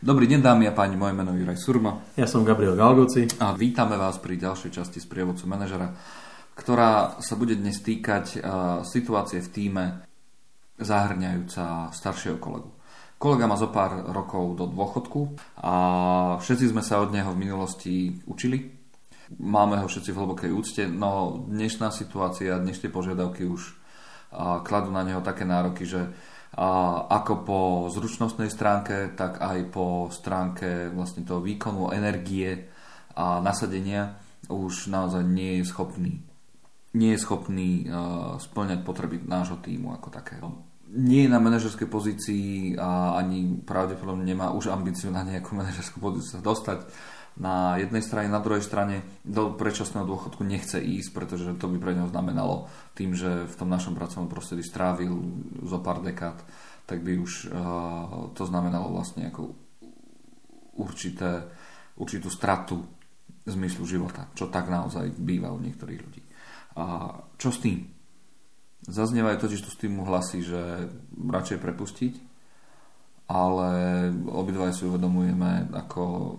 Dobrý deň, dámy a páni, moje meno je Juraj Surma. Ja som Gabriel Galgóci. A vítame vás pri ďalšej časti Sprievodcu manažera, ktorá sa bude dnes týkať situácie v tíme zahŕňajúca staršieho kolegu. Kolega má zo pár rokov do dôchodku a všetci sme sa od neho v minulosti učili. Máme ho všetci v hlbokej úcte, no dnešná situácia, dnešné požiadavky už kladú na neho také nároky, že ako po zručnostnej stránke, tak aj po stránke vlastne toho výkonu, energie a nasadenia už naozaj nie je schopný spĺňať potreby nášho tímu ako takého. Nie je na manažerskej pozícii a ani pravdepodobne nemá už ambíciu na nejakú manažerskú pozíciu sa dostať. Na jednej strane, na druhej strane do predčasného dôchodku nechce ísť, pretože to by pre ňo znamenalo tým, že v tom našom pracovnom prostredí strávil zo pár dekád, tak by už to znamenalo vlastne ako určitú stratu zmyslu života, čo tak naozaj býva u niektorých ľudí. A čo s tým? Zaznievajú totiž tu s tým hlasy, že radšej prepustiť, ale obidva si uvedomujeme ako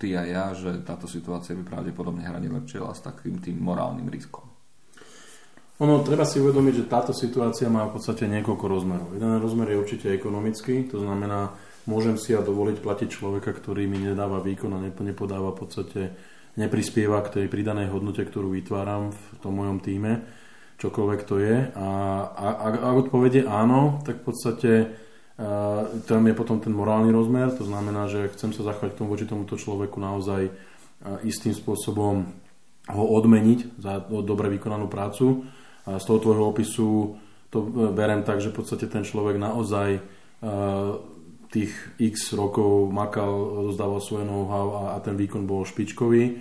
ty a ja, že táto situácia by pravdepodobne hranila včela s takým tým morálnym riskom. Ono, treba si uvedomiť, že táto situácia má v podstate niekoľko rozmerov. Jeden rozmer je určite ekonomický, to znamená, môžem si ja dovoliť platiť človeka, ktorý mi nedáva výkon a nepodáva v podstate, neprispieva k tej pridanej hodnote, ktorú vytváram v tom mojom týme, čokoľvek to je. A odpovede áno, tak v podstate tam je potom ten morálny rozmer, to znamená, že chcem sa zachovať k tomu voči tomuto človeku naozaj istým spôsobom ho odmeniť za dobre vykonanú prácu. A z toho tvojho opisu to beriem tak, že v podstate ten človek naozaj tých x rokov makal, rozdával svoje know-how a ten výkon bol špičkový.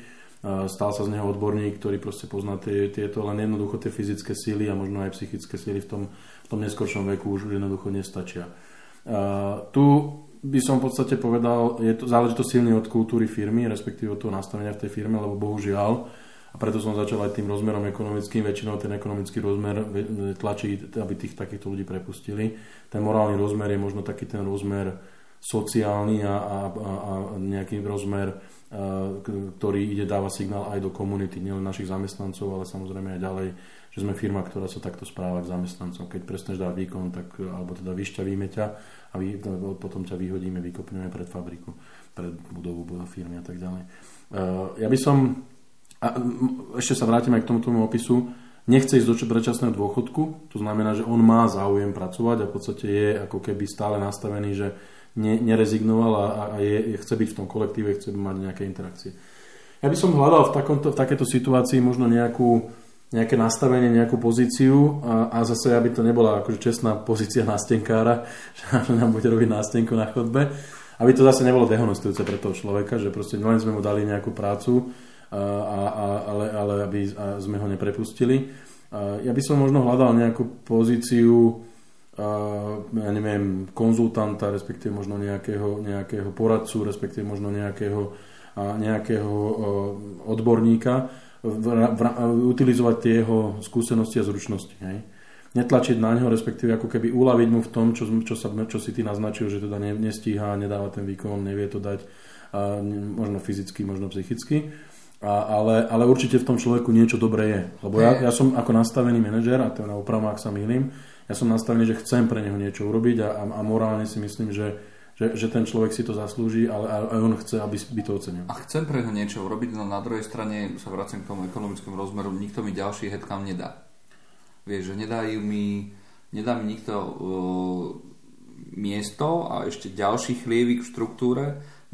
Stal sa z neho odborník, ktorý proste pozná tieto, len jednoducho tie fyzické síly a možno aj psychické síly v tom neskoršom veku už jednoducho nestačia. Tu by som v podstate povedal, je to záležitosť silne od kultúry firmy, respektíve od toho nastavenia v tej firme, lebo bohužiaľ, a preto som začal aj tým rozmerom ekonomickým, väčšinou ten ekonomický rozmer tlačí, aby tých takýchto ľudí prepustili. Ten morálny rozmer je možno taký ten rozmer sociálny a nejaký rozmer, ktorý ide dáva signál aj do komunity, nielen našich zamestnancov, ale samozrejme aj ďalej, že sme firma, ktorá sa takto správa k zamestnancom. Keď prestaneš dať výkon, tak alebo teda vyšťavíme ťa a potom ťa vyhodíme, vykopneme pred fabriku, pred budovu firmy a tak ďalej. Ja by som, ešte sa vrátim aj k tomu opisu, nechce ísť do predčasného dôchodku, to znamená, že on má záujem pracovať a v podstate je ako keby stále nastavený, že nerezignoval a chce byť v tom kolektíve, chce mať nejaké interakcie. Ja by som hľadal v takéto situácii možno nejaké nastavenie, nejakú pozíciu a zase, aby to nebola akože čestná pozícia nástenkára, že nám bude robiť nástenku na chodbe, aby to zase nebolo dehonestujúce pre toho človeka, že proste len sme mu dali nejakú prácu, ale aby sme ho neprepustili. Ja by som možno hľadal nejakú pozíciu, ja neviem, konzultanta, respektíve možno nejakého poradcu, respektíve možno nejakého odborníka, utilizovať tie jeho skúsenosti a zručnosti. Hej? Netlačiť na ňo, respektíve ako keby uľaviť mu v tom, čo si ty naznačil, že teda nestíha, nedáva ten výkon, nevie to dať, možno fyzicky, možno psychicky. Ale určite v tom človeku niečo dobré je. Lebo ja som ako nastavený manažer, a to je na opravu, ak sa mýlim, ja som nastavený, že chcem pre neho niečo urobiť a morálne si myslím, že ten človek si to zaslúži, ale aj on chce, aby by to ocenil. A chcem pre ho niečo urobiť, no na druhej strane sa vracím k tomu ekonomickému rozmeru, nikto mi ďalší headcount nedá. Vieš, že nedá mi nikto miesto a ešte ďalší chlievik v štruktúre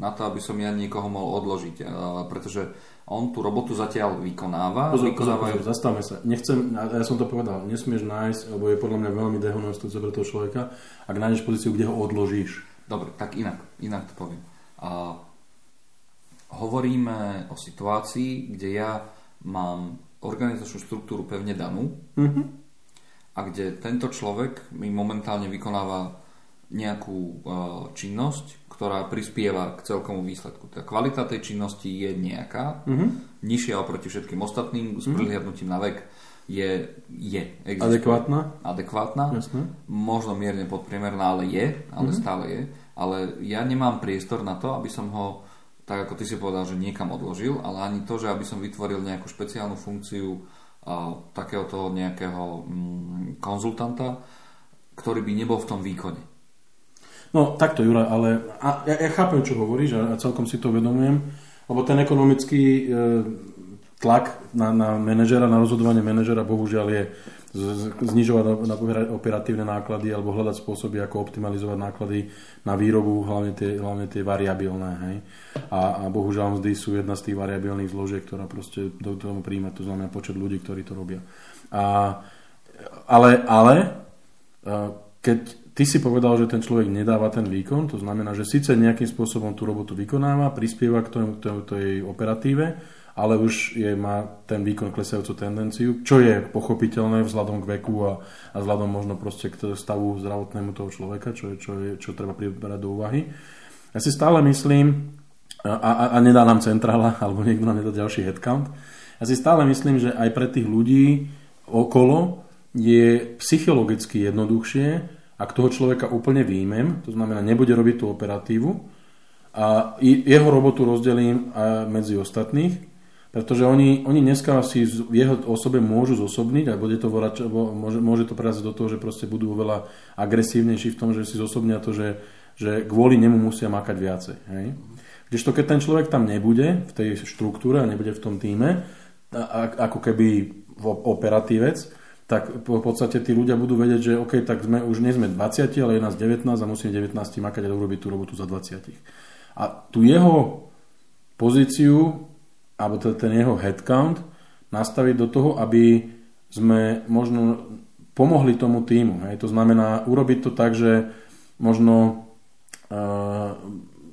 na to, aby som ja niekoho mohol odložiť, pretože on tú robotu zatiaľ vykonáva. Pozor, zastavme sa. Nechcem, ja som to povedal, nesmieš nájsť, lebo je podľa mňa veľmi dehonestujúce pre toho človeka, ak nájdeš pozíciu, kde ho odložíš. Dobre, tak inak to poviem. Hovoríme o situácii, kde ja mám organizačnú štruktúru pevne danú, mm-hmm, a kde tento človek mi momentálne vykonáva nejakú činnosť, ktorá prispieva k celkomu výsledku. Tá kvalita tej činnosti je nejaká, mm-hmm, nižšia oproti všetkým ostatným, s prihliadnutím na vek je adekvátna, možno mierne podpriemerná, ale stále je. A ale ja nemám priestor na to, aby som ho, tak ako ty si povedal, že niekam odložil, ale ani to, že aby som vytvoril nejakú špeciálnu funkciu takéhoto nejakého konzultanta, ktorý by nebol v tom výkone. No takto, Juraj, ale ja chápem, čo hovoríš a celkom si to uvedomujem, lebo ten ekonomický tlak na manažera, na rozhodovanie manažera bohužiaľ je znižovať operatívne náklady alebo hľadať spôsoby, ako optimalizovať náklady na výrobu, hlavne tie variabilné. Hej? A bohužiaľ mzdy sú jedna z tých variabilných zložiek, ktorá proste do toho príjma, to znamená počet ľudí, ktorí to robia. Ale keď ty si povedal, že ten človek nedáva ten výkon, to znamená, že síce nejakým spôsobom tú robotu vykonáva, prispieva k tej operatíve, ale už má ten výkon klesajúcu tendenciu, čo je pochopiteľné vzhľadom k veku a vzhľadom možno proste k stavu zdravotnému toho človeka, čo treba pribrať do úvahy. Ja si stále myslím, a nedá nám centrála, alebo niekto nám nedá ďalší headcount, ja si stále myslím, že aj pre tých ľudí okolo je psychologicky jednoduchšie, ak toho človeka úplne výjmem, to znamená, nebude robiť tú operatívu a jeho robotu rozdelím medzi ostatných, pretože oni dneska si v jeho osobe môžu zosobniť a bude to môže to prejsť do toho, že proste budú oveľa agresívnejší v tom, že si zosobnia to, že kvôli nemu musia makať viacej. Hej? Kdežto keď ten človek tam nebude v tej štruktúre a nebude v tom týme, ako keby operatívec, tak v podstate tí ľudia budú vedieť, že OK, tak už nie sme 20, ale je nás 19 a musíme 19 makať a urobiť tú robotu za 20. A tú jeho pozíciu, alebo ten jeho headcount, nastaviť do toho, aby sme možno pomohli tomu týmu. Hej? To znamená urobiť to tak, že možno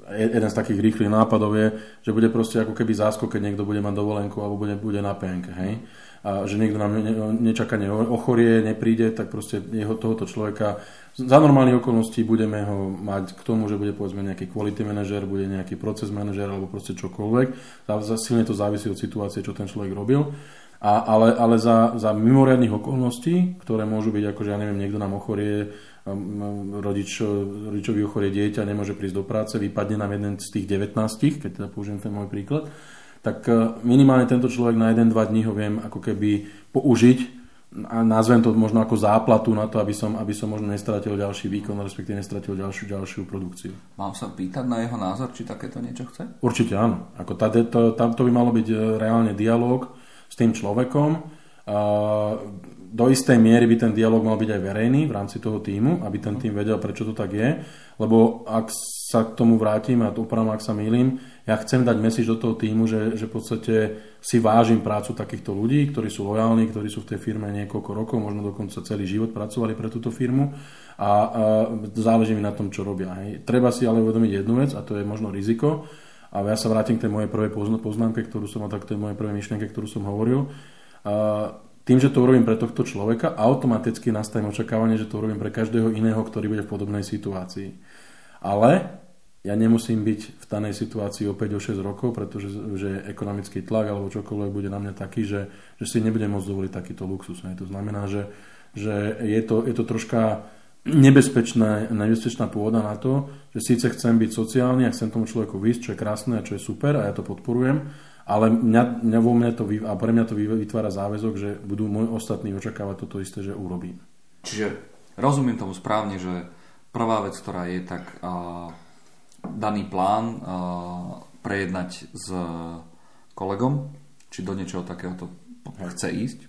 jeden z takých rýchlych nápadov je, že bude proste ako keby záskok, keď niekto bude mať dovolenku alebo bude na penke. Hej? A že niekto nám nečakane ochorie, nepríde, tak proste tohoto človeka za normálnych okolností budeme ho mať k tomu, že bude povedzme nejaký quality manažer, bude nejaký proces manažer alebo proste čokoľvek. Silne to závisí od situácie, čo ten človek robil. Ale za mimoriadnych okolností, ktoré môžu byť ako, že ja neviem, niekto nám ochorie, rodičovi ochorie dieťa, nemôže prísť do práce, vypadne nám jeden z tých 19, keď teda použijem ten môj príklad, tak minimálne tento človek na 1-2 dní ho viem ako keby použiť a nazvem to možno ako záplatu na to, aby som možno nestratil ďalší výkon, respektíve nestratil ďalšiu produkciu. Mám sa pýtať na jeho názor, či takéto niečo chce? Určite áno. Ako tamto by malo byť reálne dialóg s tým človekom. Do istej miery by ten dialóg mal byť aj verejný v rámci toho tímu, aby ten tím vedel, prečo to tak je. Lebo ak sa k tomu vrátim a opravím, ak sa mýlim, ja chcem dať message do toho tímu, že v podstate si vážim prácu takýchto ľudí, ktorí sú lojálni, ktorí sú v tej firme niekoľko rokov, možno dokonca celý život pracovali pre túto firmu a záleží mi na tom, čo robia. Hej. Treba si ale uvedomiť jednu vec a to je možno riziko. A ja sa vrátim k tej mojej prvej poznámke, ktorú som mal, tak to je moje prvé myšlienke, ktorú som hovoril. Tým, že to urobím pre tohto človeka, automaticky nastavím očakávanie, že to urobím pre každého iného, ktorý bude v podobnej situácii. Ale ja nemusím byť v danej situácii o 5-6 rokov, pretože že ekonomický tlak alebo čokoľvek bude na mňa taký, že si nebudem môcť dovoliť takýto luxus. Ne? To znamená, že je to troška nebezpečná pôda na to, že síce chcem byť sociálny a chcem tomu človeku výsť, čo je krásne a čo je super a ja to podporujem, ale pre mňa to vytvára záväzok, že budú moji ostatní očakávať toto isté, že urobím. Čiže rozumiem tomu správne, že prvá vec, ktorá je, tak daný plán prejednať s kolegom, či do niečoho takéhoto chce ísť.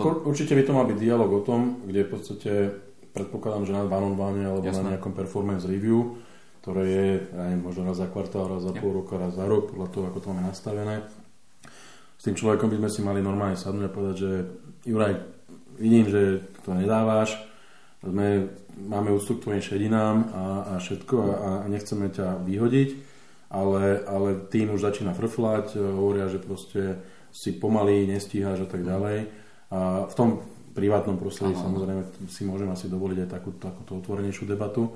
Určite by to mal byť dialog o tom, kde v podstate predpokladám, že na one-on-one alebo jasné, na nejakom performance review, ktoré je možno raz za kvartál, raz za pol roka, raz za rok, podľa toho, ako to máme nastavené. S tým človekom by sme si mali normálne sadnúť a povedať, že Juraj, vidím, že to nedávaš, máme ústup k tvojim šedinám a všetko a nechceme ťa vyhodiť, ale tým už začína frflať, hovoria, že proste si pomaly nestíhaš a tak ďalej. A v tom privátnom prostredí samozrejme si môžem asi dovoliť aj takúto otvorenejšiu debatu.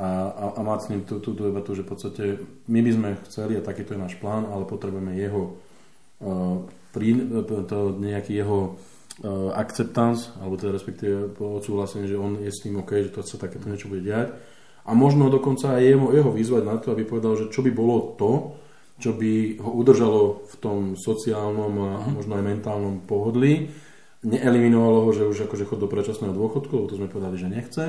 A mať s ním tú debatu, že v podstate my by sme chceli a takýto je náš plán, ale potrebujeme jeho nejaký jeho akceptance, alebo teda respektíve odsúhlasenie, že on je s tým OK, že to sa takéto niečo bude diať a možno dokonca aj jeho vyzvať na to, aby povedal, že čo by bolo to, čo by ho udržalo v tom sociálnom a možno aj mentálnom pohodlí, neeliminovalo ho, že už akože chod do predčasného dôchodku, lebo to sme povedali, že nechce.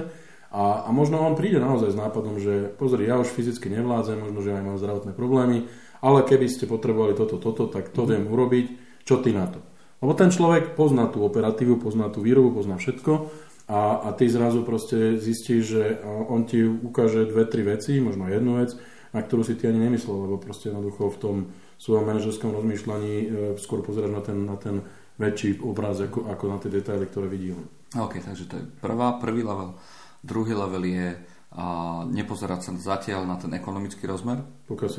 A možno on príde naozaj s nápadom, že pozri, ja už fyzicky nevládzem, možno, že aj mám zdravotné problémy, ale keby ste potrebovali toto, tak to viem urobiť, čo ty na to? Lebo ten človek pozná tú operatívu, pozná tú výrobu, pozná všetko a ty zrazu proste zistíš, že on ti ukáže dve, tri veci, možno jednu vec, na ktorú si ty ani nemyslel, lebo proste jednoducho v tom svojom manažerskom rozmýšľaní skôr pozeraš na ten väčší obraz, ako na tie detaily, ktoré vidí on. OK, takže to je prvý level. Druhý level je nepozerať sa zatiaľ na ten ekonomický rozmer, pokiaľ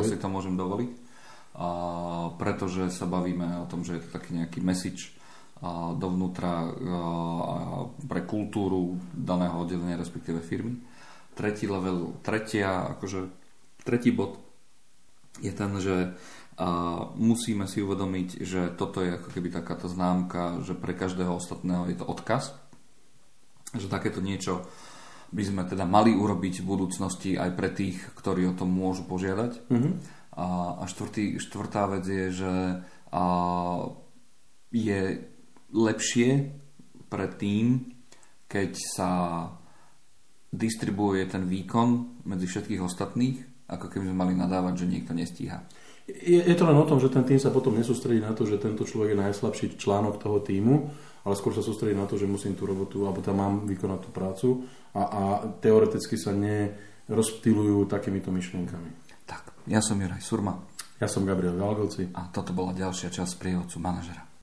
si to môžem dovoliť, pretože sa bavíme o tom, že je to taký nejaký message dovnútra pre kultúru daného oddelenia, respektíve firmy. Tretí level, tretí bod je ten, že musíme si uvedomiť, že toto je ako keby takáto známka, že pre každého ostatného je to odkaz, že takéto niečo by sme teda mali urobiť v budúcnosti aj pre tých, ktorí o tom môžu požiadať. Mm-hmm. A štvrtá vec je, že je lepšie pre tým, keď sa distribuuje ten výkon medzi všetkých ostatných, ako keby sme mali nadávať, že niekto nestíha. Je to len o tom, že ten tým sa potom nesústredí na to, že tento človek je najslabší článok toho týmu, ale skôr sa sústredí na to, že musím tú robotu, alebo tam mám vykonať tú prácu a teoreticky sa nerozptýľujú takýmito myšlienkami. Tak, ja som Juraj Surma. Ja som Gabriel Galgóci. A toto bola ďalšia časť Sprievodcu manažera.